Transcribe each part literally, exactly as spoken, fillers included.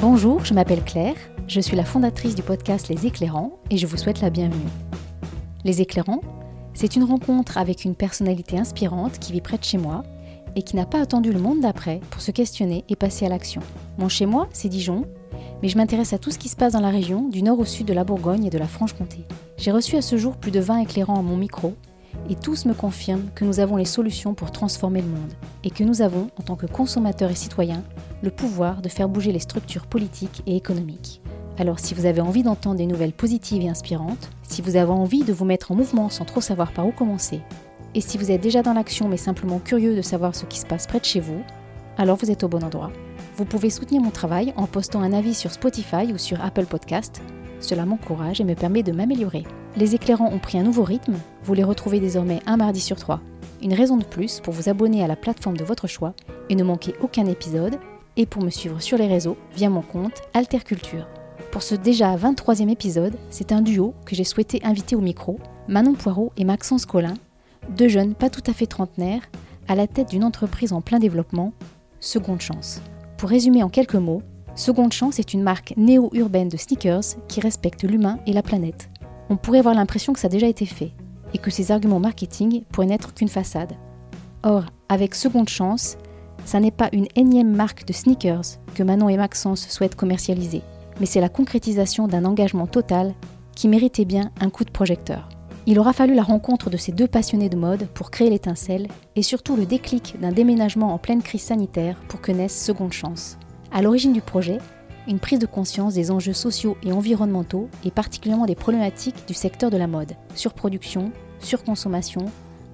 Bonjour, je m'appelle Claire, je suis la fondatrice du podcast Les Éclairants et je vous souhaite la bienvenue. Les Éclairants, c'est une rencontre avec une personnalité inspirante qui vit près de chez moi et qui n'a pas attendu le monde d'après pour se questionner et passer à l'action. Mon chez moi, c'est Dijon, mais je m'intéresse à tout ce qui se passe dans la région, du nord au sud de la Bourgogne et de la Franche-Comté. J'ai reçu à ce jour plus de vingt éclairants à mon micro et tous me confirment que nous avons les solutions pour transformer le monde et que nous avons, en tant que consommateurs et citoyens, le pouvoir de faire bouger les structures politiques et économiques. Alors si vous avez envie d'entendre des nouvelles positives et inspirantes, si vous avez envie de vous mettre en mouvement sans trop savoir par où commencer, et si vous êtes déjà dans l'action mais simplement curieux de savoir ce qui se passe près de chez vous, alors vous êtes au bon endroit. Vous pouvez soutenir mon travail en postant un avis sur Spotify ou sur Apple Podcasts. Cela m'encourage et me permet de m'améliorer. Les éclairants ont pris un nouveau rythme, vous les retrouvez désormais un mardi sur trois. Une raison de plus pour vous abonner à la plateforme de votre choix et ne manquer aucun épisode, et pour me suivre sur les réseaux via mon compte AlterCulture. Pour ce déjà vingt-troisième épisode, c'est un duo que j'ai souhaité inviter au micro, Manon Poirot et Maxence Collin, deux jeunes pas tout à fait trentenaires, à la tête d'une entreprise en plein développement, Seconde Chance. Pour résumer en quelques mots, Seconde Chance est une marque néo-urbaine de sneakers qui respecte l'humain et la planète. On pourrait avoir l'impression que ça a déjà été fait, et que ces arguments marketing pourraient n'être qu'une façade. Or, avec Seconde Chance, ça n'est pas une énième marque de sneakers que Manon et Maxence souhaitent commercialiser, mais c'est la concrétisation d'un engagement total qui méritait bien un coup de projecteur. Il aura fallu la rencontre de ces deux passionnés de mode pour créer l'étincelle et surtout le déclic d'un déménagement en pleine crise sanitaire pour que naisse Seconde Chance. À l'origine du projet, une prise de conscience des enjeux sociaux et environnementaux et particulièrement des problématiques du secteur de la mode, surproduction, surconsommation,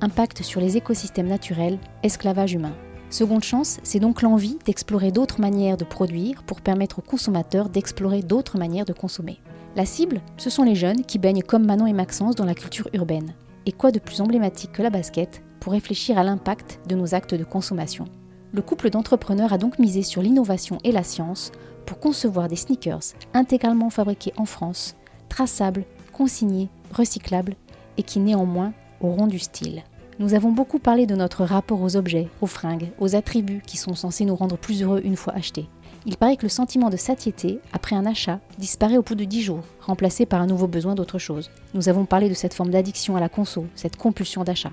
impact sur les écosystèmes naturels, esclavage humain. Seconde Chance, c'est donc l'envie d'explorer d'autres manières de produire pour permettre aux consommateurs d'explorer d'autres manières de consommer. La cible, ce sont les jeunes qui baignent comme Manon et Maxence dans la culture urbaine. Et quoi de plus emblématique que la basket pour réfléchir à l'impact de nos actes de consommation. Le couple d'entrepreneurs a donc misé sur l'innovation et la science pour concevoir des sneakers intégralement fabriqués en France, traçables, consignés, recyclables et qui néanmoins auront du style. Nous avons beaucoup parlé de notre rapport aux objets, aux fringues, aux attributs qui sont censés nous rendre plus heureux une fois achetés. Il paraît que le sentiment de satiété, après un achat, disparaît au bout de dix jours, remplacé par un nouveau besoin d'autre chose. Nous avons parlé de cette forme d'addiction à la conso, cette compulsion d'achat.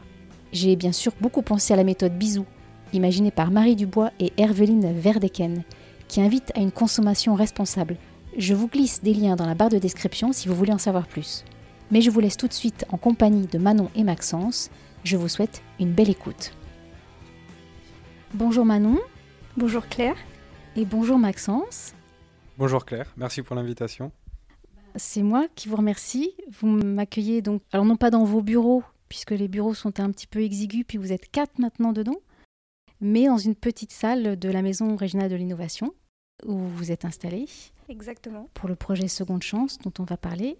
J'ai bien sûr beaucoup pensé à la méthode bisou, imaginée par Marie Dubois et Hervéline Verdecken, qui invite à une consommation responsable. Je vous glisse des liens dans la barre de description si vous voulez en savoir plus. Mais je vous laisse tout de suite en compagnie de Manon et Maxence. Je vous souhaite une belle écoute. Bonjour Manon. Bonjour Claire. Et bonjour Maxence. Bonjour Claire, merci pour l'invitation. C'est moi qui vous remercie. Vous m'accueillez donc, alors non pas dans vos bureaux, puisque les bureaux sont un petit peu exigus, puis vous êtes quatre maintenant dedans, mais dans une petite salle de la Maison Régionale de l'Innovation, où vous êtes installés. Exactement. Pour le projet Seconde Chance, dont on va parler.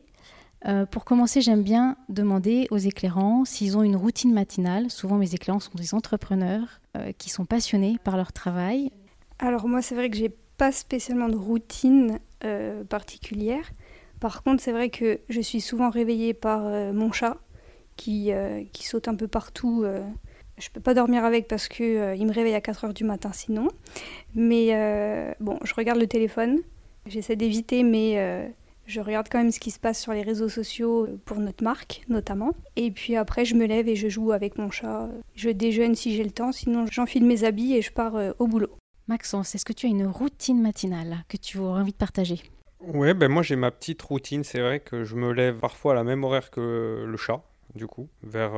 Euh, pour commencer, j'aime bien demander aux éclairants s'ils ont une routine matinale. Souvent, mes éclairants sont des entrepreneurs euh, qui sont passionnés par leur travail. Alors moi, c'est vrai que je n'ai pas spécialement de routine euh, particulière. Par contre, c'est vrai que je suis souvent réveillée par euh, mon chat qui, euh, qui saute un peu partout. Euh. Je ne peux pas dormir avec parce qu'il euh, me réveille à quatre heures du matin sinon. Mais euh, bon, je regarde le téléphone. J'essaie d'éviter, mais... Euh, Je regarde quand même ce qui se passe sur les réseaux sociaux pour notre marque, notamment. Et puis après, je me lève et je joue avec mon chat. Je déjeune si j'ai le temps, sinon j'enfile mes habits et je pars au boulot. Maxence, est-ce que tu as une routine matinale que tu aurais envie de partager ? Ouais, ben moi j'ai ma petite routine. C'est vrai que je me lève parfois à la même horaire que le chat, du coup, vers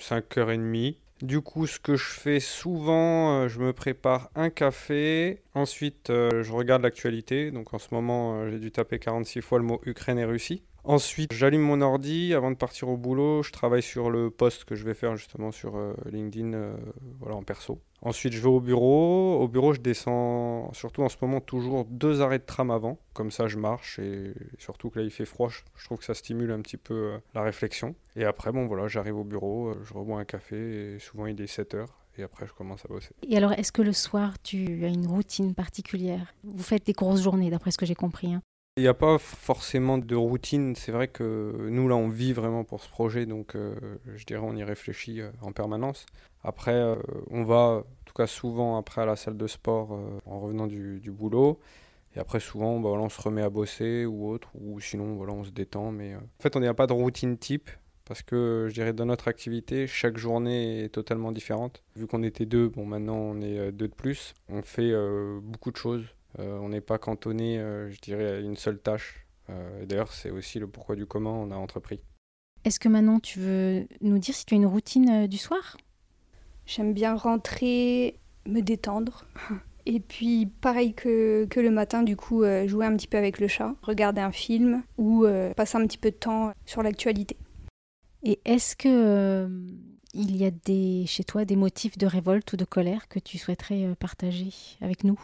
cinq heures trente. Du coup, ce que je fais souvent, je me prépare un café, ensuite euh, je regarde l'actualité, donc en ce moment euh, j'ai dû taper quarante-six fois le mot Ukraine et Russie. Ensuite, j'allume mon ordi, avant de partir au boulot, je travaille sur le post que je vais faire justement sur euh, LinkedIn, euh, voilà, en perso. Ensuite, je vais au bureau, au bureau je descends, surtout en ce moment, toujours deux arrêts de tram avant, comme ça je marche, et surtout que là il fait froid, je trouve que ça stimule un petit peu euh, la réflexion. Et après, bon voilà, j'arrive au bureau, je rebois un café, et souvent il est sept heures, et après je commence à bosser. Et alors, est-ce que le soir, tu as une routine particulière ? Vous faites des grosses journées, d'après ce que j'ai compris, hein. Il n'y a pas forcément de routine, c'est vrai que nous là on vit vraiment pour ce projet, donc euh, je dirais on y réfléchit euh, en permanence. Après euh, on va, en tout cas souvent après à la salle de sport euh, en revenant du, du boulot, Et après, souvent, bah, voilà, on se remet à bosser ou autre, ou sinon, voilà, on se détend. Mais euh... en fait, on n'a pas de routine type, parce que, je dirais, dans notre activité, chaque journée est totalement différente. Vu qu'on était deux, bon, maintenant, on est deux de plus. On fait euh, beaucoup de choses. Euh, on n'est pas cantonné, euh, je dirais, à une seule tâche. Euh, et d'ailleurs, c'est aussi le pourquoi du comment on a entrepris. Est-ce que Manon, tu veux nous dire si tu as une routine euh, du soir ? J'aime bien rentrer, me détendre. Et puis, pareil que, que le matin, du coup, euh, jouer un petit peu avec le chat, regarder un film ou euh, passer un petit peu de temps sur l'actualité. Et est-ce que euh, il y a des, chez toi des motifs de révolte ou de colère que tu souhaiterais euh, partager avec nous ?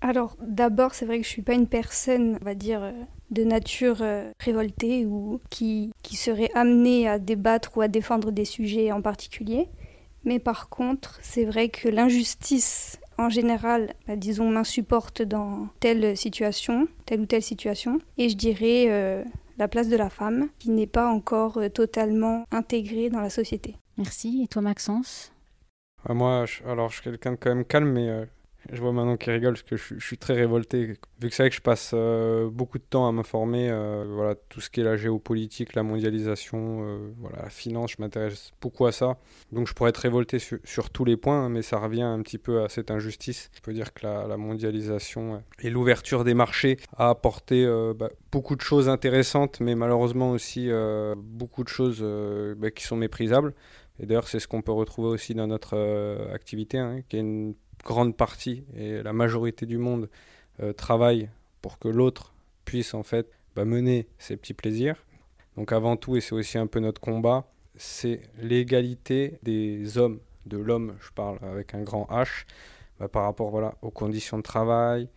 Alors, d'abord, c'est vrai que je ne suis pas une personne, on va dire, euh, de nature euh, révoltée ou qui, qui serait amenée à débattre ou à défendre des sujets en particulier. Mais par contre, c'est vrai que l'injustice, en général, bah, disons, m'insupporte dans telle situation, telle ou telle situation. Et je dirais euh, la place de la femme, qui n'est pas encore euh, totalement intégrée dans la société. Merci. Et toi, Maxence ? Ouais, moi, je, alors, je suis quelqu'un de quand même calme, mais... Euh... Je vois Manon qui rigole parce que je, je suis très révolté. Vu que c'est vrai que je passe euh, beaucoup de temps à m'informer, euh, voilà, tout ce qui est la géopolitique, la mondialisation, euh, voilà, la finance, je m'intéresse beaucoup à ça. Donc je pourrais être révolté sur, sur tous les points, mais ça revient un petit peu à cette injustice. Je peux dire que la, la mondialisation et l'ouverture des marchés a apporté euh, bah, beaucoup de choses intéressantes, mais malheureusement aussi euh, beaucoup de choses euh, bah, qui sont méprisables. Et d'ailleurs, c'est ce qu'on peut retrouver aussi dans notre euh, activité, hein, qui est une grande partie et la majorité du monde euh, travaille pour que l'autre puisse en fait bah, mener ses petits plaisirs. Donc avant tout, et c'est aussi un peu notre combat, c'est l'égalité des hommes, de l'homme, je parle avec un grand H, bah, par rapport voilà, aux conditions de travail,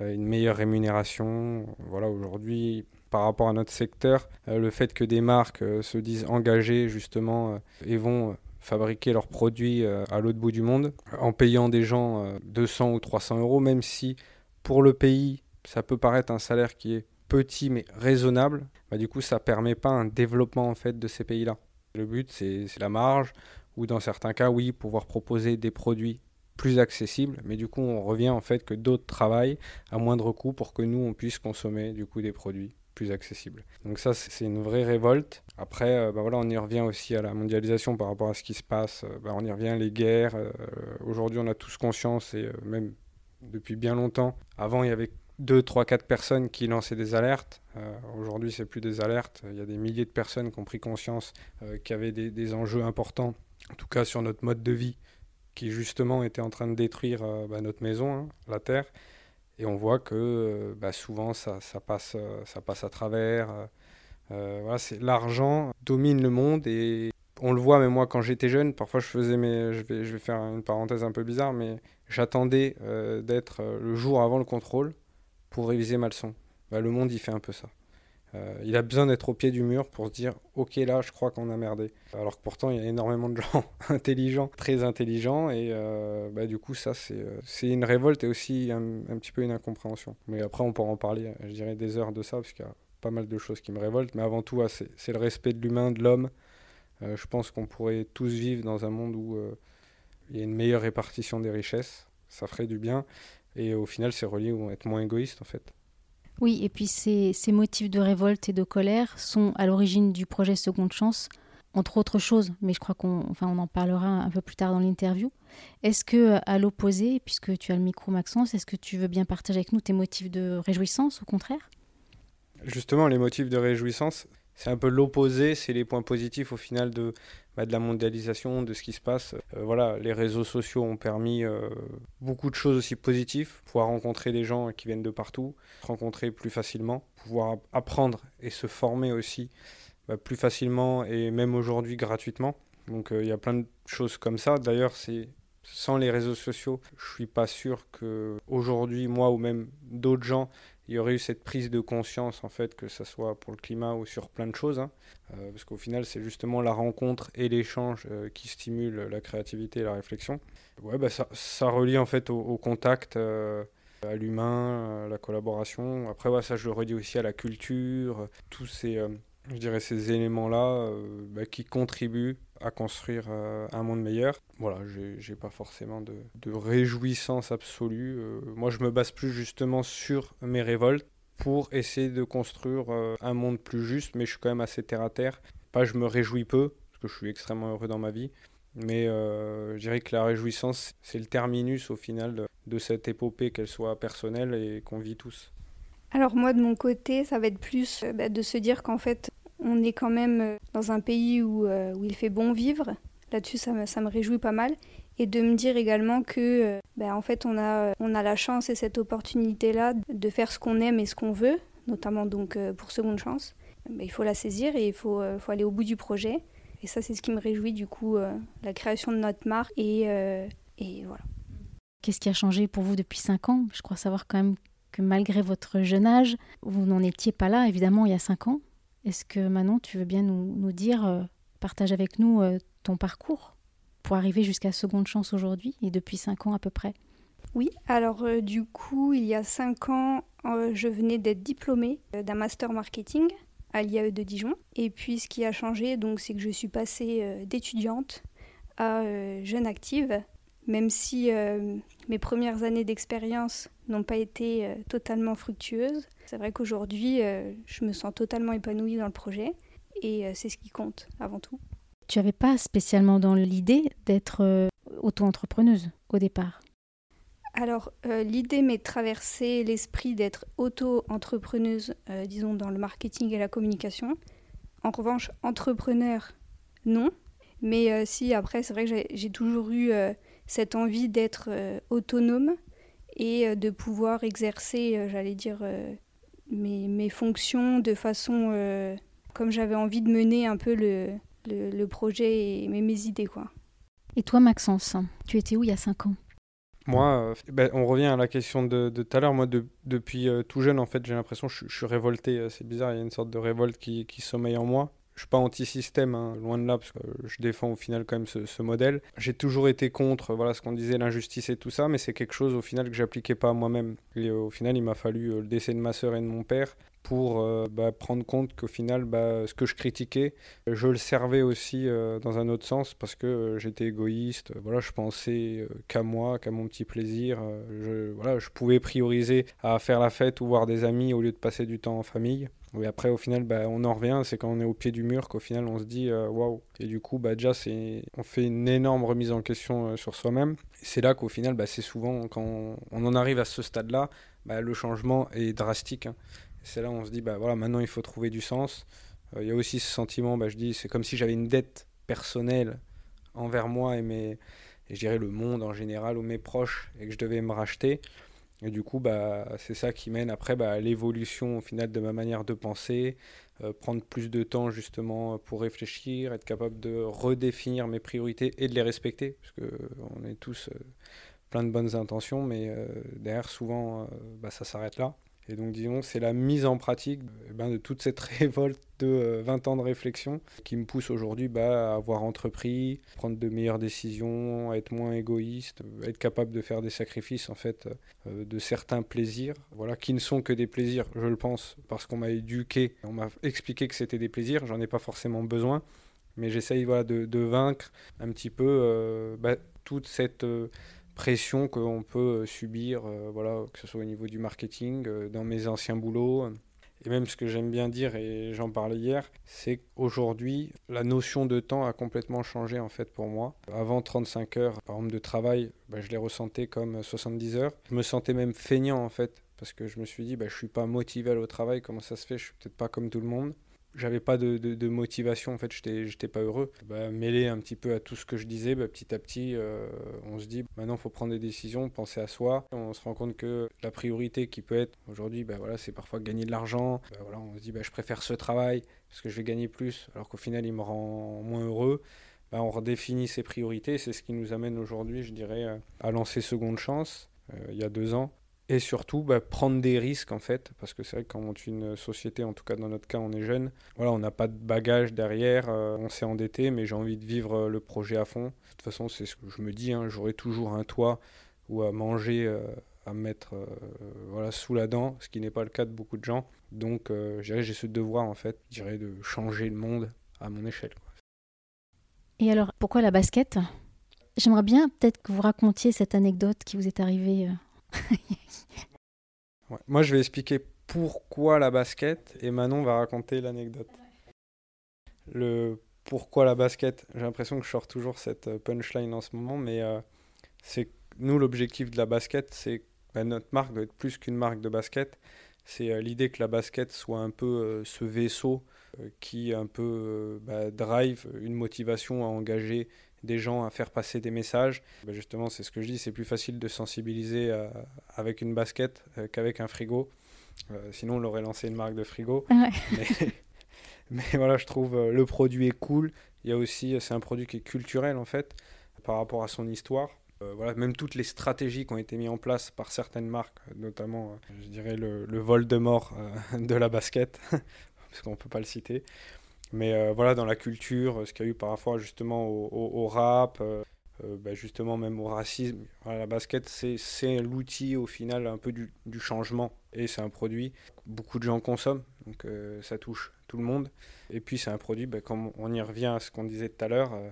euh, une meilleure rémunération. Voilà, aujourd'hui, par rapport à notre secteur, euh, le fait que des marques euh, se disent engagées justement euh, et vont... Euh, fabriquer leurs produits à l'autre bout du monde en payant des gens deux cents ou trois cents euros, même si pour le pays, ça peut paraître un salaire qui est petit mais raisonnable, bah du coup, ça ne permet pas un développement en fait, de ces pays-là. Le but, c'est, c'est la marge ou dans certains cas, oui, pouvoir proposer des produits plus accessibles, mais du coup, on revient en fait que d'autres travaillent à moindre coût pour que nous, on puisse consommer du coup des produits plus accessible. Donc ça, c'est une vraie révolte. Après, euh, bah voilà, on y revient aussi à la mondialisation par rapport à ce qui se passe. Euh, bah on y revient, les guerres. Euh, aujourd'hui, on a tous conscience, et euh, même depuis bien longtemps, avant, il y avait deux, trois, quatre personnes qui lançaient des alertes. Euh, aujourd'hui, c'est plus des alertes. Il y a des milliers de personnes qui ont pris conscience euh, qu'il y avait des, des enjeux importants, en tout cas sur notre mode de vie, qui justement était en train de détruire euh, bah, notre maison, hein, la terre. Et on voit que bah, souvent, ça, ça, passe, ça passe à travers. Euh, voilà, c'est, l'argent domine le monde et on le voit, même moi, quand j'étais jeune, parfois, je faisais mes, je vais, je vais faire une parenthèse un peu bizarre, mais j'attendais euh, d'être le jour avant le contrôle pour réviser ma leçon. Bah, le monde, il fait un peu ça. Euh, il a besoin d'être au pied du mur pour se dire « Ok, là, je crois qu'on a merdé ». Alors que pourtant, il y a énormément de gens intelligents, très intelligents. Et euh, bah, du coup, ça, c'est, c'est une révolte et aussi un, un petit peu une incompréhension. Mais après, on pourra en parler, je dirais, des heures de ça, parce qu'il y a pas mal de choses qui me révoltent. Mais avant tout, ouais, c'est, c'est le respect de l'humain, de l'homme. Euh, je pense qu'on pourrait tous vivre dans un monde où euh, il y a une meilleure répartition des richesses. Ça ferait du bien. Et au final, c'est relié à être moins égoïste, en fait. Oui, et puis ces, ces motifs de révolte et de colère sont à l'origine du projet Seconde Chance, entre autres choses, mais je crois qu'on enfin, on en parlera un peu plus tard dans l'interview. Est-ce que, à l'opposé, puisque tu as le micro Maxence, est-ce que tu veux bien partager avec nous tes motifs de réjouissance, au contraire ? Justement, les motifs de réjouissance, c'est un peu l'opposé, c'est les points positifs au final de, bah, de la mondialisation, de ce qui se passe. Euh, voilà, les réseaux sociaux ont permis euh, beaucoup de choses aussi positives, pouvoir rencontrer des gens qui viennent de partout, se rencontrer plus facilement, pouvoir apprendre et se former aussi bah, plus facilement et même aujourd'hui gratuitement. Donc il euh, y a plein de choses comme ça. D'ailleurs, c'est sans les réseaux sociaux, je ne suis pas sûr qu'aujourd'hui, moi ou même d'autres gens, il y aurait eu cette prise de conscience, en fait, que ce soit pour le climat ou sur plein de choses. Hein. Euh, parce qu'au final, c'est justement la rencontre et l'échange euh, qui stimulent la créativité et la réflexion. Ouais, bah, ça, ça relie en fait au, au contact, euh, à l'humain, à la collaboration. Après, ouais, ça, je le redis aussi à la culture, tous ces, euh, je dirais ces éléments-là euh, bah, qui contribuent à construire euh, un monde meilleur. Voilà, j'ai, j'ai pas forcément de, de réjouissance absolue. Euh, moi, je me base plus justement sur mes révoltes pour essayer de construire euh, un monde plus juste, mais je suis quand même assez terre à terre. Pas, je me réjouis peu, parce que je suis extrêmement heureux dans ma vie, mais euh, je dirais que la réjouissance, c'est le terminus au final de, de cette épopée, qu'elle soit personnelle et qu'on vit tous. Alors moi, de mon côté, ça va être plus euh, bah, de se dire qu'en fait, on est quand même dans un pays où, euh, où il fait bon vivre. Là-dessus, ça me, ça me réjouit pas mal. Et de me dire également que, euh, bah, en fait, on a, on a la chance et cette opportunité-là de faire ce qu'on aime et ce qu'on veut, notamment donc euh, pour Seconde Chance. Bah, il faut la saisir et il faut, euh, faut aller au bout du projet. Et ça, c'est ce qui me réjouit, du coup, euh, la création de notre marque. Et, euh, et voilà. Qu'est-ce qui a changé pour vous depuis cinq ans? Je crois savoir quand même que malgré votre jeune âge, vous n'en étiez pas là, évidemment, il y a cinq ans. Est-ce que Manon, tu veux bien nous, nous dire, euh, partage avec nous euh, ton parcours pour arriver jusqu'à Seconde Chance aujourd'hui et depuis cinq ans à peu près? Oui, alors euh, du coup, il y a cinq ans, euh, je venais d'être diplômée d'un master marketing à l'I A E de Dijon. Et puis ce qui a changé, donc, c'est que je suis passée euh, d'étudiante à euh, jeune active, même si euh, mes premières années d'expérience n'ont pas été euh, totalement fructueuses. C'est vrai qu'aujourd'hui, euh, je me sens totalement épanouie dans le projet et euh, c'est ce qui compte avant tout. Tu n'avais pas spécialement dans l'idée d'être euh, auto-entrepreneuse au départ? Alors, euh, l'idée m'est de traverser l'esprit d'être auto-entrepreneuse, euh, disons, dans le marketing et la communication. En revanche, entrepreneur, non. Mais euh, si, après, c'est vrai que j'ai, j'ai toujours eu euh, cette envie d'être euh, autonome et euh, de pouvoir exercer, euh, j'allais dire, euh, mes, mes fonctions de façon... Euh, comme j'avais envie de mener un peu le, le, le projet et mes, mes idées, quoi. Et toi, Maxence, tu étais où il y a cinq ans? Moi, euh, ben, on revient à la question de tout à l'heure. Moi, de, depuis euh, tout jeune, en fait, j'ai l'impression que je, je suis révolté. C'est bizarre, il y a une sorte de révolte qui, qui sommeille en moi. Je ne suis pas anti-système, hein, loin de là, parce que je défends au final quand même ce, ce modèle. J'ai toujours été contre, voilà ce qu'on disait, l'injustice et tout ça, mais c'est quelque chose au final que je n'appliquais pas à moi-même. Et euh, au final, il m'a fallu euh, le décès de ma sœur et de mon père pour euh, bah, prendre compte qu'au final, bah, ce que je critiquais, je le servais aussi euh, dans un autre sens, parce que euh, j'étais égoïste, euh, voilà, je pensais euh, qu'à moi, qu'à mon petit plaisir. Euh, je, voilà, je pouvais prioriser à faire la fête ou voir des amis au lieu de passer du temps en famille. Et après, au final, bah, on en revient, c'est quand on est au pied du mur qu'au final, on se dit euh, « waouh ». Et du coup, bah, déjà, c'est... on fait une énorme remise en question euh, sur soi-même. Et c'est là qu'au final, bah, c'est souvent, quand on... on en arrive à ce stade-là, bah, le changement est drastique. Hein. Et c'est là où on se dit bah, « voilà, maintenant, il faut trouver du sens euh, ». Il y a aussi ce sentiment, bah, je dis, c'est comme si j'avais une dette personnelle envers moi et, mes... et je dirais le monde en général ou mes proches et que je devais me racheter. Et du coup, bah, c'est ça qui mène après bah, à l'évolution au final de ma manière de penser, euh, prendre plus de temps justement pour réfléchir, être capable de redéfinir mes priorités et de les respecter, parce qu'on est tous euh, plein de bonnes intentions, mais euh, derrière souvent, euh, bah, ça s'arrête là. Et donc disons, c'est la mise en pratique eh ben, de toute cette révolte de euh, vingt ans de réflexion qui me pousse aujourd'hui bah, à avoir entrepris, prendre de meilleures décisions, à être moins égoïste, à être capable de faire des sacrifices en fait, euh, de certains plaisirs, voilà, qui ne sont que des plaisirs, je le pense, parce qu'on m'a éduqué, on m'a expliqué que c'était des plaisirs, j'en ai pas forcément besoin, mais j'essaye voilà, de, de vaincre un petit peu euh, bah, toute cette... Euh, pression qu'on peut subir, euh, voilà, que ce soit au niveau du marketing, euh, dans mes anciens boulots. Et même ce que j'aime bien dire, et j'en parlais hier, c'est qu'aujourd'hui, la notion de temps a complètement changé en fait pour moi. Avant trente-cinq heures, par exemple, de travail, bah, je les ressentais comme soixante-dix heures. Je me sentais même feignant en fait, parce que je me suis dit, bah, je ne suis pas motivé à au travail, comment ça se fait, je ne suis peut-être pas comme tout le monde. J'avais pas de, de, de motivation, en fait, j'étais, j'étais pas heureux. Bah, mêlé un petit peu à tout ce que je disais, bah, petit à petit, euh, on se dit, maintenant, il faut prendre des décisions, penser à soi. On se rend compte que la priorité qui peut être aujourd'hui, bah, voilà, c'est parfois gagner de l'argent. Bah, voilà, on se dit, bah, je préfère ce travail parce que je vais gagner plus, alors qu'au final, il me rend moins heureux. Bah, on redéfinit ses priorités. C'est ce qui nous amène aujourd'hui, je dirais, à lancer Seconde Chance, euh, il y a deux ans. Et surtout, bah, prendre des risques, en fait, parce que c'est vrai que quand on monte une société, en tout cas dans notre cas, on est jeune, voilà, on n'a pas de bagages derrière, euh, on s'est endetté, mais j'ai envie de vivre euh, le projet à fond. De toute façon, c'est ce que je me dis, hein, j'aurai toujours un toit ou à manger, euh, à me mettre euh, voilà, sous la dent, ce qui n'est pas le cas de beaucoup de gens. Donc, euh, je dirais, j'ai ce devoir, en fait, je dirais, de changer le monde à mon échelle, quoi. Et alors, pourquoi la basket ? J'aimerais bien peut-être que vous racontiez cette anecdote qui vous est arrivée. Ouais. Moi, je vais expliquer pourquoi la basket et Manon va raconter l'anecdote. Le pourquoi la basket, j'ai l'impression que je sors toujours cette punchline en ce moment, mais euh, c'est nous, l'objectif de la basket, c'est bah, notre marque doit être plus qu'une marque de basket. C'est euh, l'idée que la basket soit un peu euh, ce vaisseau euh, qui un peu euh, bah, drive une motivation à engager des gens, à faire passer des messages. Bah, justement, c'est ce que je dis, c'est plus facile de sensibiliser euh, avec une basket euh, qu'avec un frigo. Euh, sinon, on aurait lancé une marque de frigo. Ah ouais. mais, mais voilà, je trouve euh, le produit est cool. Il y a aussi, c'est un produit qui est culturel en fait, par rapport à son histoire. Voilà, même toutes les stratégies qui ont été mises en place par certaines marques, notamment, je dirais, le, le Voldemort euh, de la basket, parce qu'on ne peut pas le citer. Mais euh, voilà, dans la culture, ce qu'il y a eu parfois justement au, au, au rap, euh, bah justement même au racisme, voilà, la basket, c'est, c'est l'outil au final un peu du, du changement. Et c'est un produit que beaucoup de gens consomment, donc euh, ça touche tout le monde. Et puis c'est un produit, bah, comme on y revient à ce qu'on disait tout à l'heure, euh,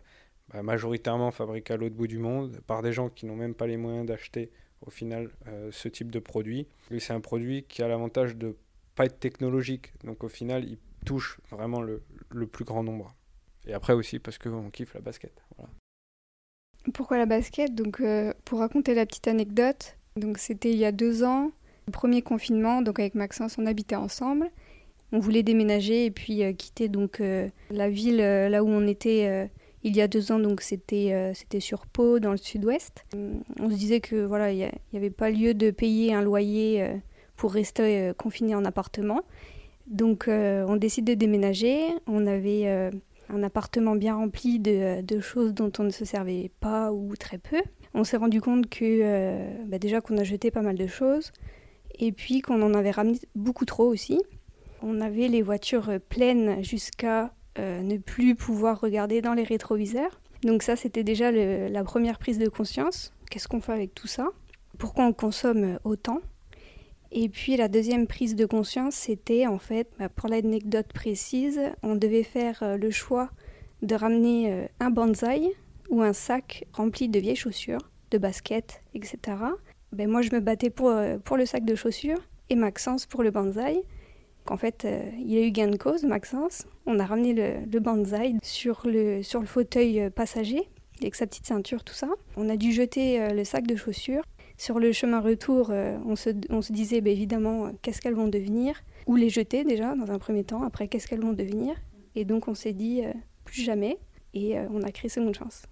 majoritairement fabriqués à l'autre bout du monde par des gens qui n'ont même pas les moyens d'acheter au final euh, ce type de produit. Et c'est un produit qui a l'avantage de ne pas être technologique, donc au final il touche vraiment le, le plus grand nombre. Et après aussi parce qu'on kiffe la basket. Voilà. Pourquoi la basket ? Donc, euh, pour raconter la petite anecdote, donc c'était il y a deux ans, le premier confinement, donc avec Maxence on habitait ensemble. On voulait déménager et puis euh, quitter donc, euh, la ville euh, là où on était euh, il y a deux ans, donc c'était, euh, c'était sur Pau, dans le sud-ouest. On se disait que voilà, il n'y avait pas lieu de payer un loyer euh, pour rester euh, confiné en appartement. Donc euh, on décide de déménager. On avait euh, un appartement bien rempli de, de choses dont on ne se servait pas ou très peu. On s'est rendu compte que euh, bah déjà qu'on a jeté pas mal de choses et puis qu'on en avait ramené beaucoup trop aussi. On avait les voitures pleines jusqu'à Euh, ne plus pouvoir regarder dans les rétroviseurs. Donc ça, c'était déjà le, la première prise de conscience. Qu'est-ce qu'on fait avec tout ça ? Pourquoi on consomme autant ? Et puis la deuxième prise de conscience, c'était en fait, bah, pour l'anecdote précise, on devait faire euh, le choix de ramener euh, un bonsaï ou un sac rempli de vieilles chaussures, de baskets, et cetera. Ben, moi, je me battais pour, euh, pour le sac de chaussures et Maxence pour le bonsaï. En fait, euh, il a eu gain de cause, Maxence. On a ramené le, le bonsaï sur le, sur le fauteuil passager, avec sa petite ceinture, tout ça. On a dû jeter euh, le sac de chaussures. Sur le chemin retour, euh, on, se, on se disait bah, évidemment euh, qu'est-ce qu'elles vont devenir. Ou les jeter déjà, dans un premier temps. Après, qu'est-ce qu'elles vont devenir. Et donc, on s'est dit euh, plus jamais. Et euh, on a créé Seconde Chance.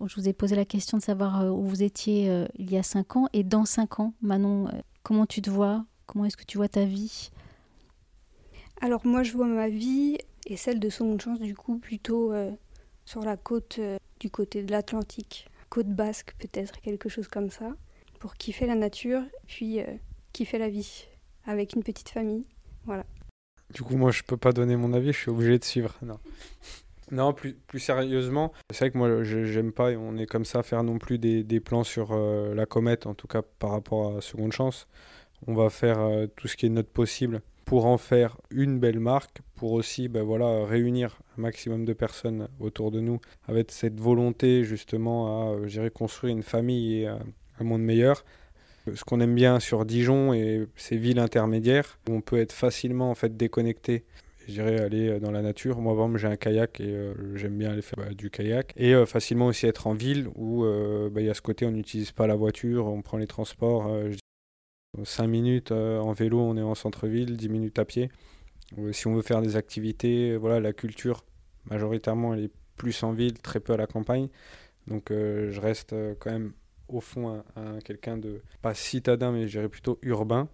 Je vous ai posé la question de savoir où vous étiez euh, il y a cinq ans. Et dans cinq ans, Manon, euh, comment tu te vois ? Comment est-ce que tu vois ta vie ? Alors moi, je vois ma vie et celle de Seconde Chance, du coup, plutôt euh, sur la côte, euh, du côté de l'Atlantique. Côte basque, peut-être, quelque chose comme ça. Pour kiffer la nature, puis euh, kiffer la vie, avec une petite famille, voilà. Du coup, moi, je peux pas donner mon avis, je suis obligé de suivre, non. Non, plus, plus sérieusement, c'est vrai que moi, je, j'aime pas, et on est comme ça, à faire non plus des, des plans sur euh, la comète, en tout cas par rapport à Seconde Chance. On va faire euh, tout ce qui est notre possible pour en faire une belle marque, pour aussi ben voilà, réunir un maximum de personnes autour de nous avec cette volonté justement à euh, je dirais, construire une famille et euh, un monde meilleur. Ce qu'on aime bien sur Dijon et ces villes intermédiaires, où on peut être facilement en fait, déconnecté. Je dirais aller dans la nature. Moi, par exemple, j'ai un kayak et euh, j'aime bien aller faire bah, du kayak. Et euh, facilement aussi être en ville où il euh, bah, y a ce côté, on n'utilise pas la voiture, on prend les transports. Euh, je cinq minutes euh, en vélo, on est en centre-ville, dix minutes à pied. Euh, si on veut faire des activités, euh, voilà, la culture, majoritairement, elle est plus en ville, très peu à la campagne. Donc euh, je reste euh, quand même, au fond, un, un, quelqu'un de, pas citadin, mais je dirais plutôt urbain.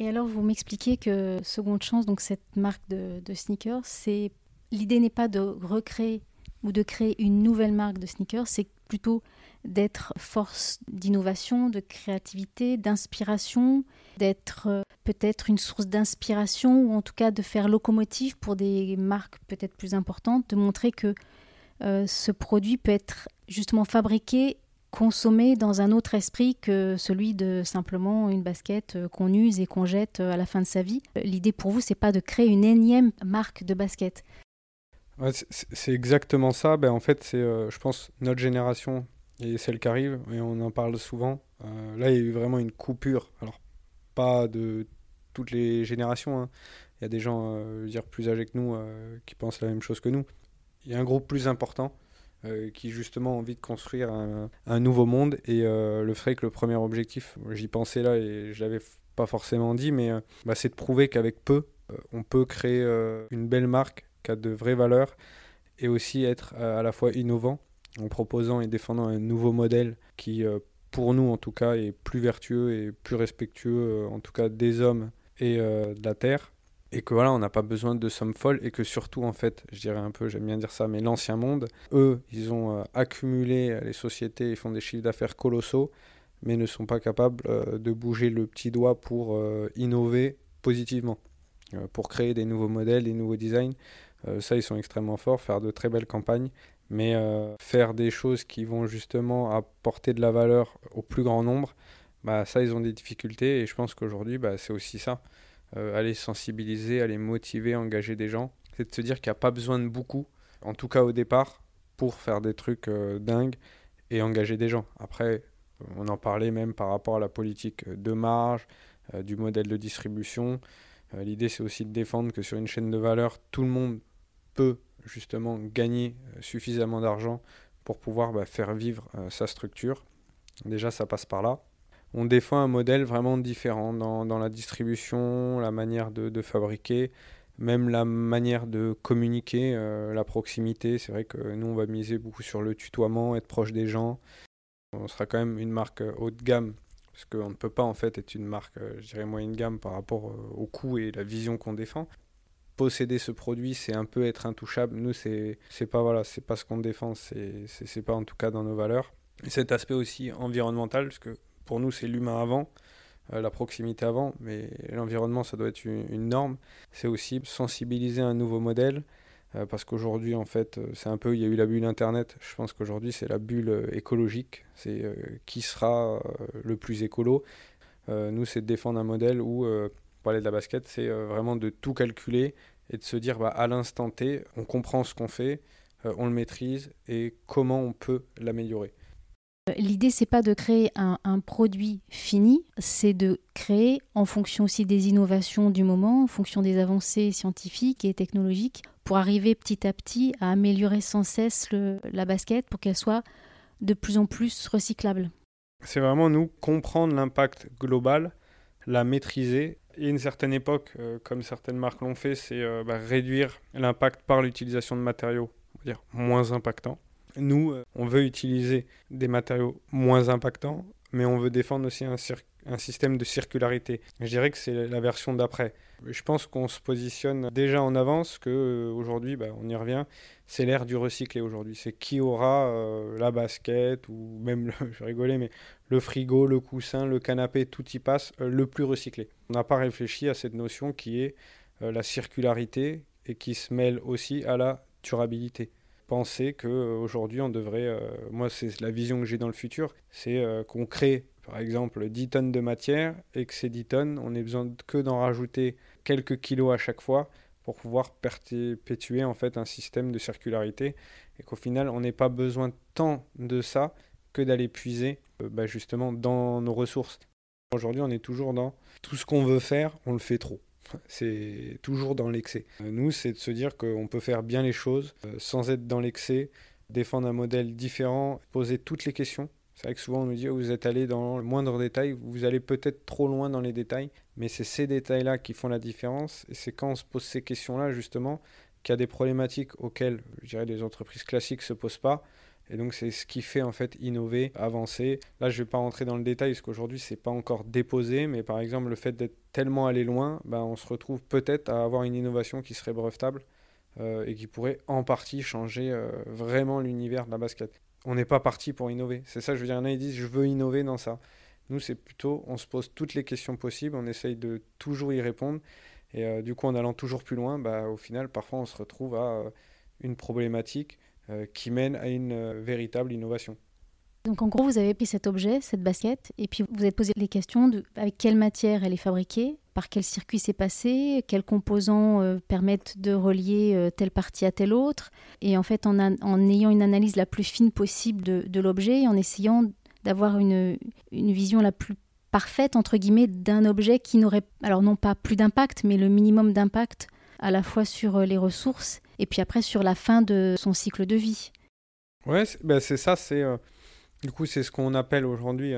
Et alors, vous m'expliquez que Seconde Chance, donc cette marque de, de sneakers, c'est, l'idée n'est pas de recréer ou de créer une nouvelle marque de sneakers, c'est plutôt d'être force d'innovation, de créativité, d'inspiration, d'être peut-être une source d'inspiration ou en tout cas de faire locomotive pour des marques peut-être plus importantes, de montrer que euh, ce produit peut être justement fabriqué, consommé dans un autre esprit que celui de simplement une basket qu'on use et qu'on jette à la fin de sa vie. L'idée pour vous, c'est pas de créer une énième marque de basket. Ouais, c'est exactement ça. Ben, en fait, c'est, euh, je pense, notre génération et celle qui arrive, et on en parle souvent. Euh, là, il y a eu vraiment une coupure. Alors, pas de toutes les générations, hein. Il y a des gens euh, je veux dire, plus âgés que nous euh, qui pensent la même chose que nous. Il y a un groupe plus important euh, qui, justement, a envie de construire un, un nouveau monde. Et euh, le fait que le premier objectif, j'y pensais là et je ne l'avais pas forcément dit, mais euh, bah, c'est de prouver qu'avec peu, euh, on peut créer euh, une belle marque qui a de vraies valeurs et aussi être euh, à la fois innovant en proposant et défendant un nouveau modèle qui, euh, pour nous en tout cas, est plus vertueux et plus respectueux, euh, en tout cas, des hommes et euh, de la Terre. Et que voilà, on n'a pas besoin de sommes folles et que surtout, en fait, je dirais un peu, j'aime bien dire ça, mais l'ancien monde, eux, ils ont euh, accumulé les sociétés, ils font des chiffres d'affaires colossaux, mais ne sont pas capables euh, de bouger le petit doigt pour euh, innover positivement, euh, pour créer des nouveaux modèles, des nouveaux designs. Euh, ça, ils sont extrêmement forts, faire de très belles campagnes. Mais euh, faire des choses qui vont justement apporter de la valeur au plus grand nombre, bah, ça, ils ont des difficultés. Et je pense qu'aujourd'hui, bah, c'est aussi ça. Euh, aller sensibiliser, aller motiver, engager des gens. C'est de se dire qu'il n'y a pas besoin de beaucoup, en tout cas au départ, pour faire des trucs euh, dingues et engager des gens. Après, on en parlait même par rapport à la politique de marge, euh, du modèle de distribution. Euh, l'idée, c'est aussi de défendre que sur une chaîne de valeur, tout le monde peut justement gagner suffisamment d'argent pour pouvoir bah, faire vivre euh, sa structure. Déjà, ça passe par là. On défend un modèle vraiment différent dans, dans la distribution, la manière de, de fabriquer, même la manière de communiquer, euh, la proximité. C'est vrai que nous, on va miser beaucoup sur le tutoiement, être proche des gens. On sera quand même une marque haut de gamme, parce qu'on ne peut pas en fait être une marque, je dirais, moyenne gamme par rapport au coût et la vision qu'on défend. Posséder ce produit, c'est un peu être intouchable. Nous, c'est c'est pas voilà, c'est pas ce qu'on défend, c'est, c'est c'est pas en tout cas dans nos valeurs. Et cet aspect aussi environnemental, parce que pour nous, c'est l'humain avant, euh, la proximité avant, mais l'environnement, ça doit être une, une norme. C'est aussi sensibiliser un nouveau modèle, euh, parce qu'aujourd'hui, en fait, c'est un peu, il y a eu la bulle Internet. Je pense qu'aujourd'hui, c'est la bulle écologique. C'est euh, qui sera euh, le plus écolo. Euh, nous, c'est de défendre un modèle où euh, parler de la basket, c'est vraiment de tout calculer et de se dire bah, à l'instant T, on comprend ce qu'on fait, euh, on le maîtrise et comment on peut l'améliorer. L'idée, c'est pas de créer un, un produit fini, c'est de créer en fonction aussi des innovations du moment, en fonction des avancées scientifiques et technologiques, pour arriver petit à petit à améliorer sans cesse le, la basket pour qu'elle soit de plus en plus recyclable. C'est vraiment nous comprendre l'impact global, la maîtriser. Il y a une certaine époque, euh, comme certaines marques l'ont fait, c'est euh, bah, réduire l'impact par l'utilisation de matériaux, on va dire, moins impactants. Nous, euh, on veut utiliser des matériaux moins impactants, mais on veut défendre aussi un, cir- un système de circularité. Je dirais que c'est la version d'après. Je pense qu'on se positionne déjà en avance, qu'aujourd'hui, euh, bah, on y revient, c'est l'ère du recyclé aujourd'hui. C'est qui aura euh, la basket, ou même, le, je rigolais, mais le frigo, le coussin, le canapé, tout y passe, euh, le plus recyclé. On n'a pas réfléchi à cette notion qui est euh, la circularité et qui se mêle aussi à la durabilité. Penser qu'aujourd'hui, on devrait... Euh, moi, c'est la vision que j'ai dans le futur. C'est euh, qu'on crée, par exemple, dix tonnes de matière et que ces dix tonnes, on n'ait besoin que d'en rajouter quelques kilos à chaque fois pour pouvoir perpétuer en fait, un système de circularité et qu'au final, on n'ait pas besoin tant de ça que d'aller puiser euh, bah, justement dans nos ressources. Aujourd'hui, on est toujours dans tout ce qu'on veut faire, on le fait trop. C'est toujours dans l'excès. Nous, c'est de se dire qu'on peut faire bien les choses sans être dans l'excès, défendre un modèle différent, poser toutes les questions. C'est vrai que souvent, on nous dit oh, « vous êtes allé dans le moindre détail, vous allez peut-être trop loin dans les détails », mais c'est ces détails-là qui font la différence. Et c'est quand on se pose ces questions-là, justement, qu'il y a des problématiques auxquelles, je dirais, les entreprises classiques ne se posent pas. Et donc, c'est ce qui fait, en fait, innover, avancer. Là, je ne vais pas rentrer dans le détail, parce qu'aujourd'hui, ce n'est pas encore déposé. Mais par exemple, le fait d'être tellement allé loin, bah, on se retrouve peut-être à avoir une innovation qui serait brevetable euh, et qui pourrait, en partie, changer euh, vraiment l'univers de la basket. On n'est pas parti pour innover. C'est ça, je veux dire, il y en a qui disent « je veux innover dans ça ». Nous, c'est plutôt, on se pose toutes les questions possibles, on essaye de toujours y répondre. Et euh, du coup, en allant toujours plus loin, bah, au final, parfois, on se retrouve à euh, une problématique qui mène à une véritable innovation. Donc en gros, vous avez pris cet objet, cette basket, et puis vous vous êtes posé les questions de avec quelle matière elle est fabriquée, par quel circuit c'est passé, quels composants euh, permettent de relier euh, telle partie à telle autre. Et en fait, en, a, en ayant une analyse la plus fine possible de, de l'objet, en essayant d'avoir une, une vision la plus parfaite, entre guillemets, d'un objet qui n'aurait, alors non pas plus d'impact, mais le minimum d'impact à la fois sur les ressources et puis après sur la fin de son cycle de vie. Ouais, c'est, ben c'est ça, c'est... Euh... Du coup, c'est ce qu'on appelle aujourd'hui,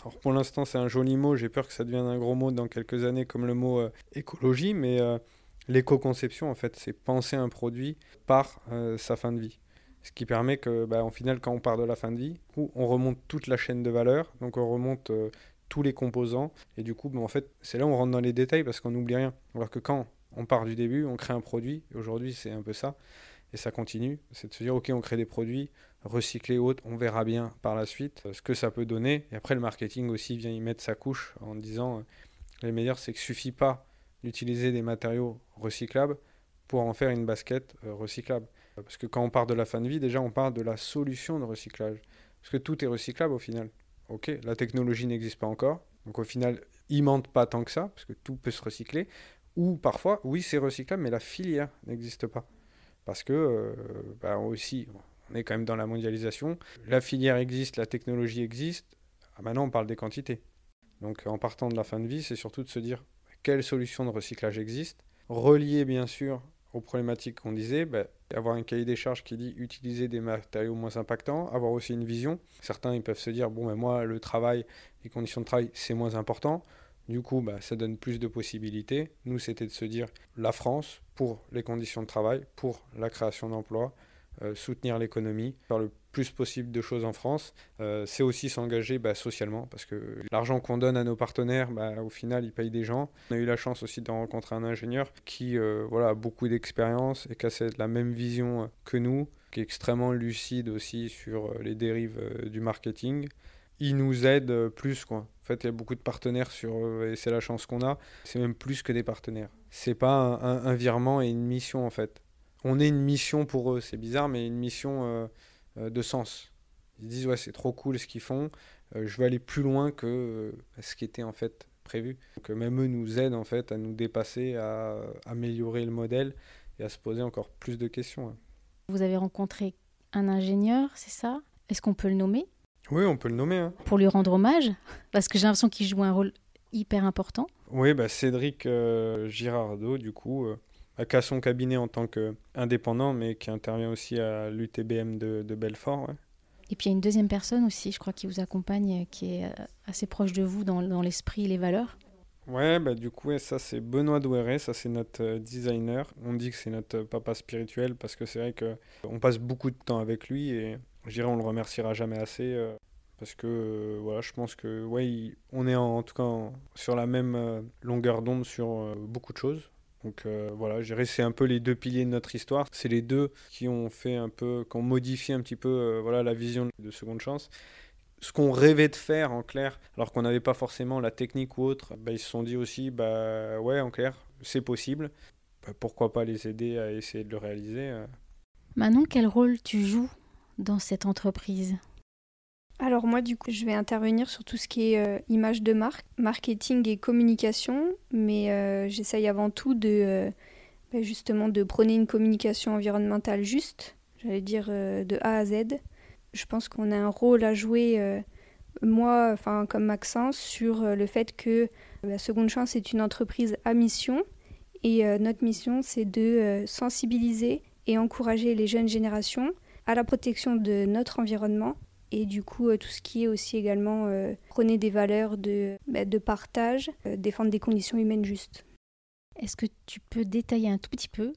alors pour l'instant c'est un joli mot, j'ai peur que ça devienne un gros mot dans quelques années comme le mot euh, écologie, mais euh, l'éco-conception en fait, c'est penser un produit par euh, sa fin de vie. Ce qui permet que, bah, en final, quand on part de la fin de vie, on remonte toute la chaîne de valeur, donc on remonte euh, tous les composants, et du coup, bah, en fait, c'est là où on rentre dans les détails parce qu'on n'oublie rien. Alors que quand on part du début, on crée un produit, et aujourd'hui c'est un peu ça. Et ça continue, c'est de se dire, ok, on crée des produits, recyclés ou autres, on verra bien par la suite ce que ça peut donner. Et après, le marketing aussi vient y mettre sa couche en disant, euh, les meilleurs, c'est qu'il ne suffit pas d'utiliser des matériaux recyclables pour en faire une basket euh, recyclable. Parce que quand on part de la fin de vie, déjà, on part de la solution de recyclage. Parce que tout est recyclable au final. Ok, la technologie n'existe pas encore, donc au final, il ne manque pas tant que ça, parce que tout peut se recycler. Ou parfois, oui, c'est recyclable, mais la filière n'existe pas. Parce que, euh, bah aussi, on est quand même dans la mondialisation. La filière existe, la technologie existe. Ah, maintenant, on parle des quantités. Donc, en partant de la fin de vie, c'est surtout de se dire quelles solutions de recyclage existent. Relier, bien sûr, aux problématiques qu'on disait. Bah, avoir un cahier des charges qui dit utiliser des matériaux moins impactants. Avoir aussi une vision. Certains, ils peuvent se dire, bon, bah, moi, le travail, les conditions de travail, c'est moins important. Du coup, bah, ça donne plus de possibilités. Nous, c'était de se dire la France, pour les conditions de travail, pour la création d'emplois, euh, soutenir l'économie, faire le plus possible de choses en France. Euh, c'est aussi s'engager bah, socialement, parce que l'argent qu'on donne à nos partenaires, bah, au final, ils payent des gens. On a eu la chance aussi de rencontrer un ingénieur qui euh, voilà, a beaucoup d'expérience et qui a la même vision que nous, qui est extrêmement lucide aussi sur les dérives euh, du marketing. Il nous aide euh, plus, quoi. En fait, il y a beaucoup de partenaires sur eux, et c'est la chance qu'on a. C'est même plus que des partenaires. C'est pas un, un, un virement et une mission, en fait. On est une mission pour eux. C'est bizarre, mais une mission euh, euh, de sens. Ils disent, ouais, c'est trop cool ce qu'ils font. Euh, je veux aller plus loin que euh, ce qui était, en fait, prévu. Donc, même eux nous aident, en fait, à nous dépasser, à, à améliorer le modèle et à se poser encore plus de questions. Hein. Vous avez rencontré un ingénieur, c'est ça? Est-ce qu'on peut le nommer? Oui, on peut le nommer. Hein. Pour lui rendre hommage, parce que j'ai l'impression qu'il joue un rôle hyper important. Oui, bah Cédric euh, Girardeau, du coup, euh, qui a son cabinet en tant qu'indépendant, mais qui intervient aussi à l'U T B M de, de Belfort. Ouais. Et puis il y a une deuxième personne aussi, je crois, qui vous accompagne, qui est assez proche de vous dans, dans l'esprit et les valeurs. Ouais, bah du coup, ça c'est Benoît Douéré, ça c'est notre designer. On dit que c'est notre papa spirituel, parce que c'est vrai qu'on passe beaucoup de temps avec lui et... Je dirais qu'on le remerciera jamais assez euh, parce que euh, voilà, je pense que ouais, il, on est en, en tout cas en, sur la même euh, longueur d'onde sur euh, beaucoup de choses. Donc euh, voilà, je dirais c'est un peu les deux piliers de notre histoire. C'est les deux qui ont fait un peu, qui ont modifié un petit peu euh, voilà, la vision de Seconde Chance. Ce qu'on rêvait de faire en clair, alors qu'on n'avait pas forcément la technique ou autre, bah, ils se sont dit aussi bah ouais en clair, c'est possible. Bah, pourquoi pas les aider à essayer de le réaliser. Euh. Manon, quel rôle tu joues dans cette entreprise? Alors moi, du coup, je vais intervenir sur tout ce qui est euh, image de marque, marketing et communication, mais euh, j'essaye avant tout de, euh, ben justement de prôner une communication environnementale juste, j'allais dire euh, de A à Z. Je pense qu'on a un rôle à jouer, euh, moi, enfin comme Maxence, sur euh, le fait que la Seconde Chance est une entreprise à mission, et euh, notre mission, c'est de euh, sensibiliser et encourager les jeunes générations à la protection de notre environnement et du coup euh, tout ce qui est aussi également euh, prôner des valeurs de, bah, de partage, euh, défendre des conditions humaines justes. Est-ce que tu peux détailler un tout petit peu?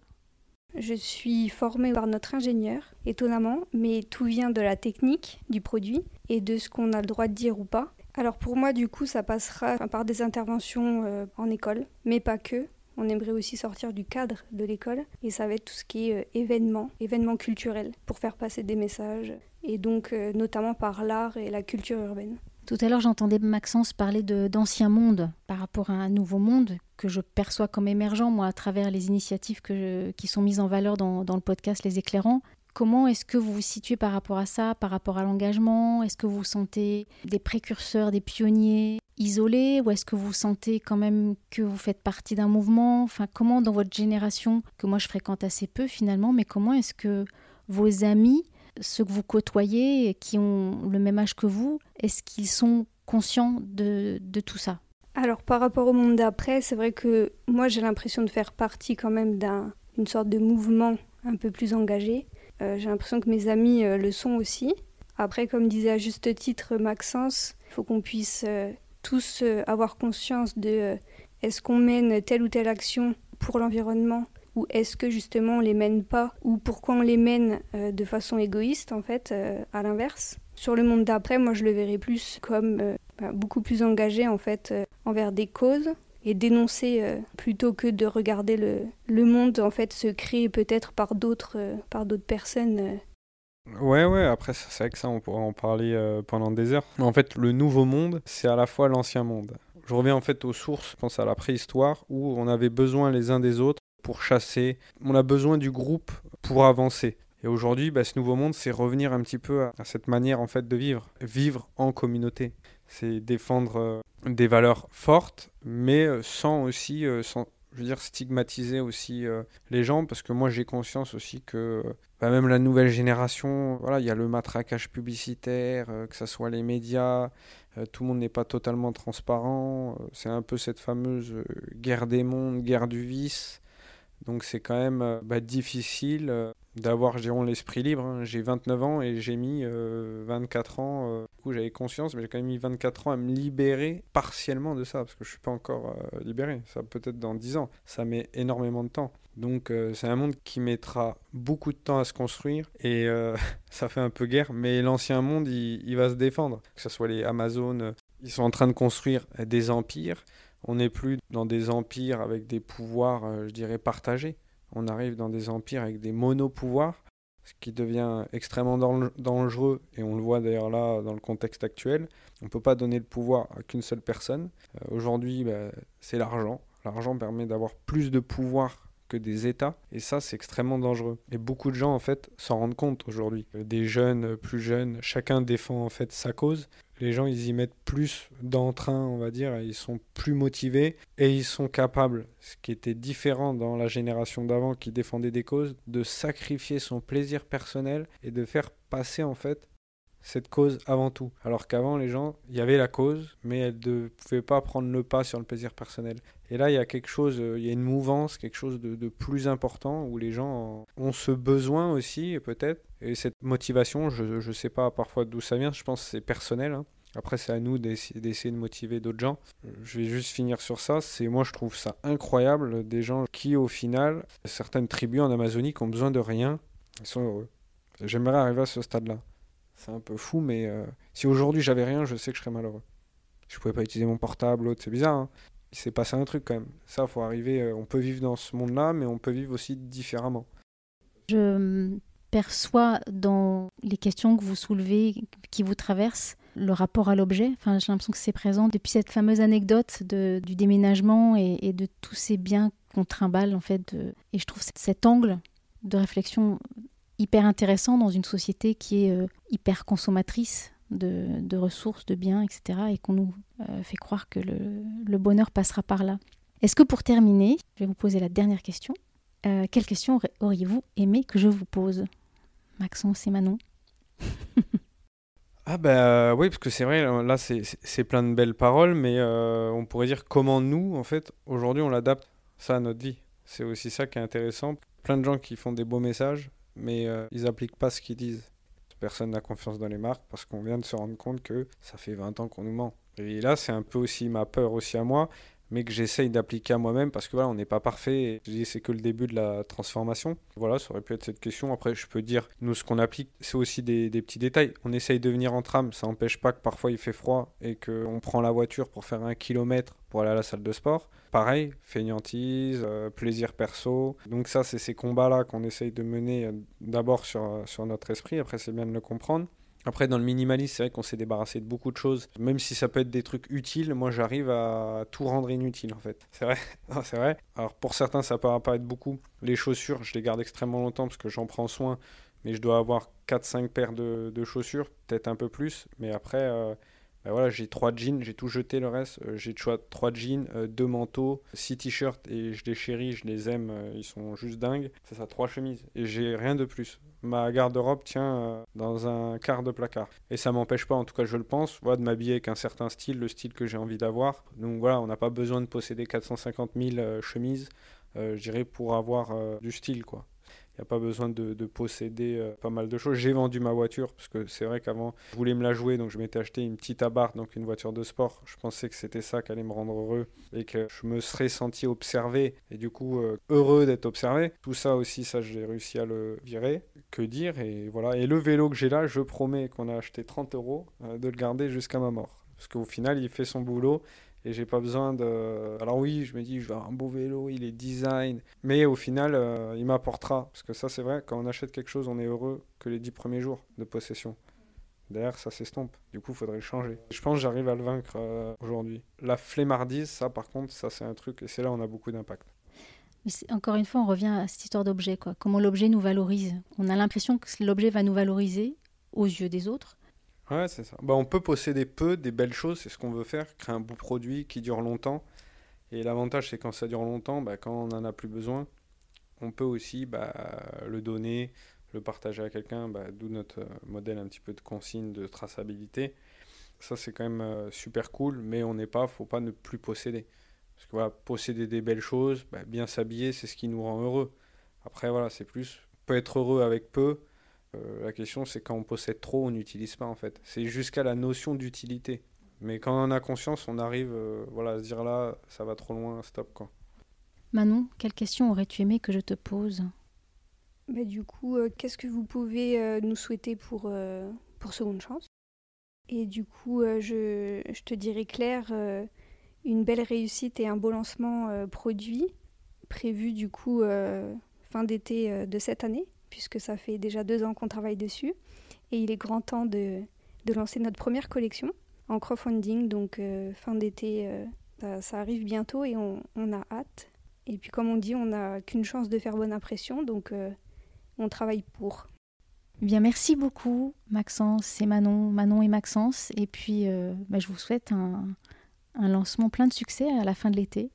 Je suis formée par notre ingénieur, étonnamment, mais tout vient de la technique du produit et de ce qu'on a le droit de dire ou pas. Alors pour moi du coup ça passera par des interventions euh, en école, mais pas que. On aimerait aussi sortir du cadre de l'école et ça va être tout ce qui est euh, événements, événements culturels pour faire passer des messages et donc euh, notamment par l'art et la culture urbaine. Tout à l'heure, j'entendais Maxence parler de, d'ancien monde par rapport à un nouveau monde que je perçois comme émergent, moi, à travers les initiatives que je, qui sont mises en valeur dans, dans le podcast Les Éclairants. Comment est-ce que vous vous situez par rapport à ça, par rapport à l'engagement? Est-ce que vous vous sentez des précurseurs, des pionniers isolés, ou est-ce que vous sentez quand même que vous faites partie d'un mouvement? Enfin, comment dans votre génération, que moi je fréquente assez peu finalement, mais comment est-ce que vos amis, ceux que vous côtoyez, qui ont le même âge que vous, est-ce qu'ils sont conscients de, de tout ça? Alors par rapport au monde d'après, c'est vrai que moi j'ai l'impression de faire partie quand même d'un, d'une sorte de mouvement un peu plus engagé. Euh, j'ai l'impression que mes amis euh, le sont aussi. Après, comme disait à juste titre Maxence, il faut qu'on puisse euh, tous euh, avoir conscience de euh, est-ce qu'on mène telle ou telle action pour l'environnement, ou est-ce que justement on les mène pas, ou pourquoi on les mène euh, de façon égoïste en fait, euh, à l'inverse. Sur le monde d'après, moi je le verrais plus comme euh, bah, beaucoup plus engagé en fait euh, envers des causes, et dénoncer euh, plutôt que de regarder le, le monde en fait se créer peut-être par d'autres, euh, par d'autres personnes. Euh. Ouais, ouais, après c'est vrai que ça on pourrait en parler euh, pendant des heures. En fait le nouveau monde c'est à la fois l'ancien monde. Je reviens en fait aux sources, je pense à la préhistoire où on avait besoin les uns des autres pour chasser, on a besoin du groupe pour avancer. Et aujourd'hui bah, ce nouveau monde c'est revenir un petit peu à, à cette manière en fait de vivre, vivre en communauté. C'est défendre euh, des valeurs fortes, mais sans aussi, euh, sans, je veux dire, stigmatiser aussi euh, les gens, parce que moi j'ai conscience aussi que bah, même la nouvelle génération, voilà, il y a le matraquage publicitaire, euh, que ce soit les médias, euh, tout le monde n'est pas totalement transparent, euh, c'est un peu cette fameuse euh, guerre des mondes, guerre du vice, donc c'est quand même euh, bah, difficile euh, d'avoir, je dirais, l'esprit libre, hein. J'ai vingt-neuf ans et j'ai mis euh, vingt-quatre ans, euh. du coup j'avais conscience, mais j'ai quand même mis vingt-quatre ans à me libérer partiellement de ça, parce que je ne suis pas encore euh, libéré, ça peut-être dans dix ans, ça met énormément de temps. Donc euh, c'est un monde qui mettra beaucoup de temps à se construire, et euh, ça fait un peu guerre, mais l'ancien monde, il, il va se défendre, que ce soit les Amazones, ils sont en train de construire des empires, on n'est plus dans des empires avec des pouvoirs, euh, je dirais, partagés. On arrive dans des empires avec des monopouvoirs, ce qui devient extrêmement dangereux, et on le voit d'ailleurs là dans le contexte actuel. On ne peut pas donner le pouvoir à qu'une seule personne. Euh, aujourd'hui, bah, c'est l'argent. L'argent permet d'avoir plus de pouvoir que des États, et ça, c'est extrêmement dangereux. Et beaucoup de gens, en fait, s'en rendent compte aujourd'hui. Des jeunes, plus jeunes, chacun défend en fait sa cause. Les gens, ils y mettent plus d'entrain, on va dire, ils sont plus motivés et ils sont capables, ce qui était différent dans la génération d'avant qui défendait des causes, de sacrifier son plaisir personnel et de faire passer en fait cette cause avant tout. Alors qu'avant, les gens, il y avait la cause, mais elle ne pouvait pas prendre le pas sur le plaisir personnel. Et là, il y a quelque chose, il y a une mouvance, quelque chose de, de plus important où les gens ont ce besoin aussi, peut-être. Et cette motivation, je ne sais pas parfois d'où ça vient, je pense que c'est personnel, hein. Après, c'est à nous d'essayer, d'essayer de motiver d'autres gens. Je vais juste finir sur ça. C'est, moi, je trouve ça incroyable, des gens qui, au final, certaines tribus en Amazonie qui ont besoin de rien, ils sont heureux. J'aimerais arriver à ce stade-là. C'est un peu fou, mais euh, si aujourd'hui j'avais rien, je sais que je serais malheureux. Je pouvais pas utiliser mon portable, l'autre, c'est bizarre, hein. Il s'est passé un truc quand même. Ça, faut arriver, euh, on peut vivre dans ce monde-là, mais on peut vivre aussi différemment. Je perçois dans les questions que vous soulevez, qui vous traversent, le rapport à l'objet. Enfin, j'ai l'impression que c'est présent depuis cette fameuse anecdote de, du déménagement et, et de tous ces biens qu'on trimballe, en fait. De... Et je trouve cet angle de réflexion hyper intéressant dans une société qui est euh, hyper consommatrice de, de ressources, de biens, et cetera, et qu'on nous euh, fait croire que le, le bonheur passera par là. Est-ce que pour terminer, je vais vous poser la dernière question. Euh, quelle question auriez-vous aimé que je vous pose, Maxence et Manon? Ah ben bah, oui, parce que c'est vrai, là c'est, c'est plein de belles paroles, mais euh, on pourrait dire comment nous, en fait, aujourd'hui on l'adapte ça à notre vie. C'est aussi ça qui est intéressant. Plein de gens qui font des beaux messages, mais euh, ils n'appliquent pas ce qu'ils disent. Personne n'a confiance dans les marques parce qu'on vient de se rendre compte que ça fait vingt ans qu'on nous ment. Et là, c'est un peu aussi ma peur aussi à moi, mais que j'essaye d'appliquer à moi-même parce que voilà, on n'est pas parfait. Je dis c'est que le début de la transformation. Voilà, ça aurait pu être cette question. Après, je peux dire, nous, ce qu'on applique, c'est aussi des, des petits détails. On essaye de venir en tram, ça n'empêche pas que parfois il fait froid et qu'on prend la voiture pour faire un kilomètre pour aller à la salle de sport. Pareil, fainéantise, euh, plaisir perso. Donc ça, c'est ces combats-là qu'on essaye de mener euh, d'abord sur, sur notre esprit. Après, c'est bien de le comprendre. Après, dans le minimalisme, c'est vrai qu'on s'est débarrassé de beaucoup de choses. Même si ça peut être des trucs utiles, moi, j'arrive à tout rendre inutile, en fait. C'est vrai. Non, c'est vrai. Alors, pour certains, ça peut apparaître beaucoup. Les chaussures, je les garde extrêmement longtemps parce que j'en prends soin. mais je dois avoir quatre cinq paires de, de chaussures, peut-être un peu plus. Mais après, euh, ben voilà, j'ai trois jeans, j'ai tout jeté le reste. Euh, j'ai trois jeans, euh, deux manteaux, six t-shirts, et je les chéris, je les aime, euh, ils sont juste dingues. C'est ça, trois chemises, et j'ai rien de plus. Ma garde-robe tient euh, dans un quart de placard. Et ça m'empêche pas, en tout cas je le pense, voilà, de m'habiller avec un certain style, le style que j'ai envie d'avoir. Donc voilà, on n'a pas besoin de posséder quatre cent cinquante mille euh, chemises, euh, je dirais, pour avoir euh, du style, quoi. Il n'y a pas besoin de, de posséder euh, pas mal de choses. J'ai vendu ma voiture, parce que c'est vrai qu'avant, je voulais me la jouer, donc je m'étais acheté une petite abarth, donc une voiture de sport. Je pensais que c'était ça qui allait me rendre heureux et que je me serais senti observé, et du coup, euh, heureux d'être observé. Tout ça aussi, ça, j'ai réussi à le virer. Que dire, et voilà. Et le vélo que j'ai là, je promets qu'on a acheté trente euros, euh, de le garder jusqu'à ma mort. Parce qu'au final, il fait son boulot. Et j'ai pas besoin de... Alors oui, je me dis, je vais avoir un beau vélo, il est design. Mais au final, euh, il m'apportera. Parce que ça, c'est vrai, quand on achète quelque chose, on est heureux que les dix premiers jours de possession. Derrière, ça s'estompe. Du coup, il faudrait le changer. Je pense que j'arrive à le vaincre euh, aujourd'hui. La flémardise, ça, par contre, ça, c'est un truc. Et c'est là où on a beaucoup d'impact. Encore une fois, on revient à cette histoire d'objet, quoi. Comment l'objet nous valorise. On a l'impression que l'objet va nous valoriser aux yeux des autres. Ouais, c'est ça. Bah, on peut posséder peu, des belles choses, c'est ce qu'on veut faire, créer un beau produit qui dure longtemps. Et l'avantage, c'est quand ça dure longtemps, bah, quand on n'en a plus besoin, on peut aussi bah, le donner, le partager à quelqu'un, bah, d'où notre modèle un petit peu de consigne, de traçabilité. Ça, c'est quand même euh, super cool, mais on n'est pas, faut pas ne plus posséder. Parce que voilà, posséder des belles choses, bah, bien s'habiller, c'est ce qui nous rend heureux. Après, voilà, c'est plus, on peut être heureux avec peu. Euh, la question, c'est quand on possède trop, on n'utilise pas, en fait. C'est jusqu'à la notion d'utilité. Mais quand on en a conscience, on arrive euh, voilà, à se dire là, ça va trop loin, stop, quoi. Manon, quelle question aurais-tu aimé que je te pose ? Bah, du coup, euh, qu'est-ce que vous pouvez euh, nous souhaiter pour, euh, pour Seconde Chance ? Et du coup, euh, je, je te dirais Claire, euh, une belle réussite et un beau lancement euh, produit, prévu du coup euh, fin d'été euh, de cette année, puisque ça fait déjà deux ans qu'on travaille dessus. Et il est grand temps de, de lancer notre première collection en crowdfunding, donc euh, fin d'été, euh, ça, ça arrive bientôt et on, on a hâte. Et puis comme on dit, on n'a qu'une chance de faire bonne impression, donc euh, on travaille pour. Bien, merci beaucoup Maxence et Manon, Manon et Maxence. Et puis euh, bah, je vous souhaite un, un lancement plein de succès à la fin de l'été.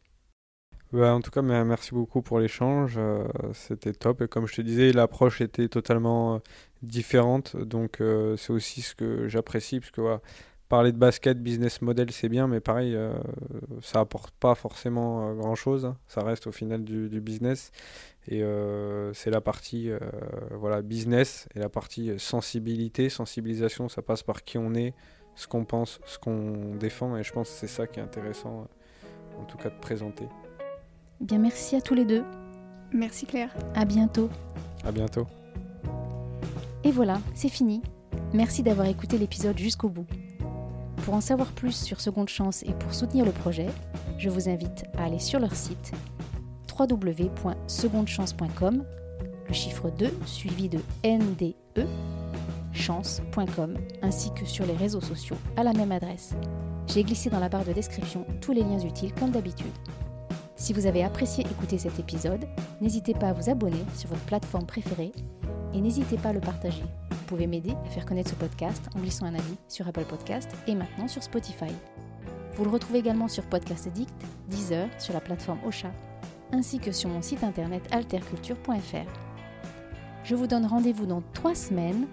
Bah, en tout cas, merci beaucoup pour l'échange, euh, c'était top. Et comme je te disais, l'approche était totalement euh, différente, donc euh, c'est aussi ce que j'apprécie, parce que voilà, parler de basket, business model, c'est bien, mais pareil, euh, ça apporte pas forcément euh, grand-chose, hein. Ça reste au final du, du business, et euh, c'est la partie euh, voilà, business, et la partie sensibilité, sensibilisation, ça passe par qui on est, ce qu'on pense, ce qu'on défend, et je pense que c'est ça qui est intéressant, euh, en tout cas de présenter. Bien, merci à tous les deux. Merci Claire. À bientôt. À bientôt. Et voilà, c'est fini. Merci d'avoir écouté l'épisode jusqu'au bout. Pour en savoir plus sur Seconde Chance et pour soutenir le projet, je vous invite à aller sur leur site w w w point seconde chance point com, le chiffre deux suivi de n d e chance point com, ainsi que sur les réseaux sociaux à la même adresse. J'ai glissé dans la barre de description tous les liens utiles comme d'habitude. Si vous avez apprécié écouter cet épisode, n'hésitez pas à vous abonner sur votre plateforme préférée et n'hésitez pas à le partager. Vous pouvez m'aider à faire connaître ce podcast en glissant un avis sur Apple Podcasts et maintenant sur Spotify. Vous le retrouvez également sur Podcast Addict, Deezer, sur la plateforme Ocha, ainsi que sur mon site internet alter culture point f r. Je vous donne rendez-vous dans trois semaines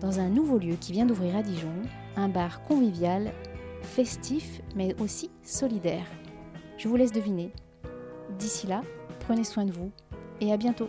dans un nouveau lieu qui vient d'ouvrir à Dijon, un bar convivial, festif mais aussi solidaire. Je vous laisse deviner. D'ici là, prenez soin de vous et à bientôt.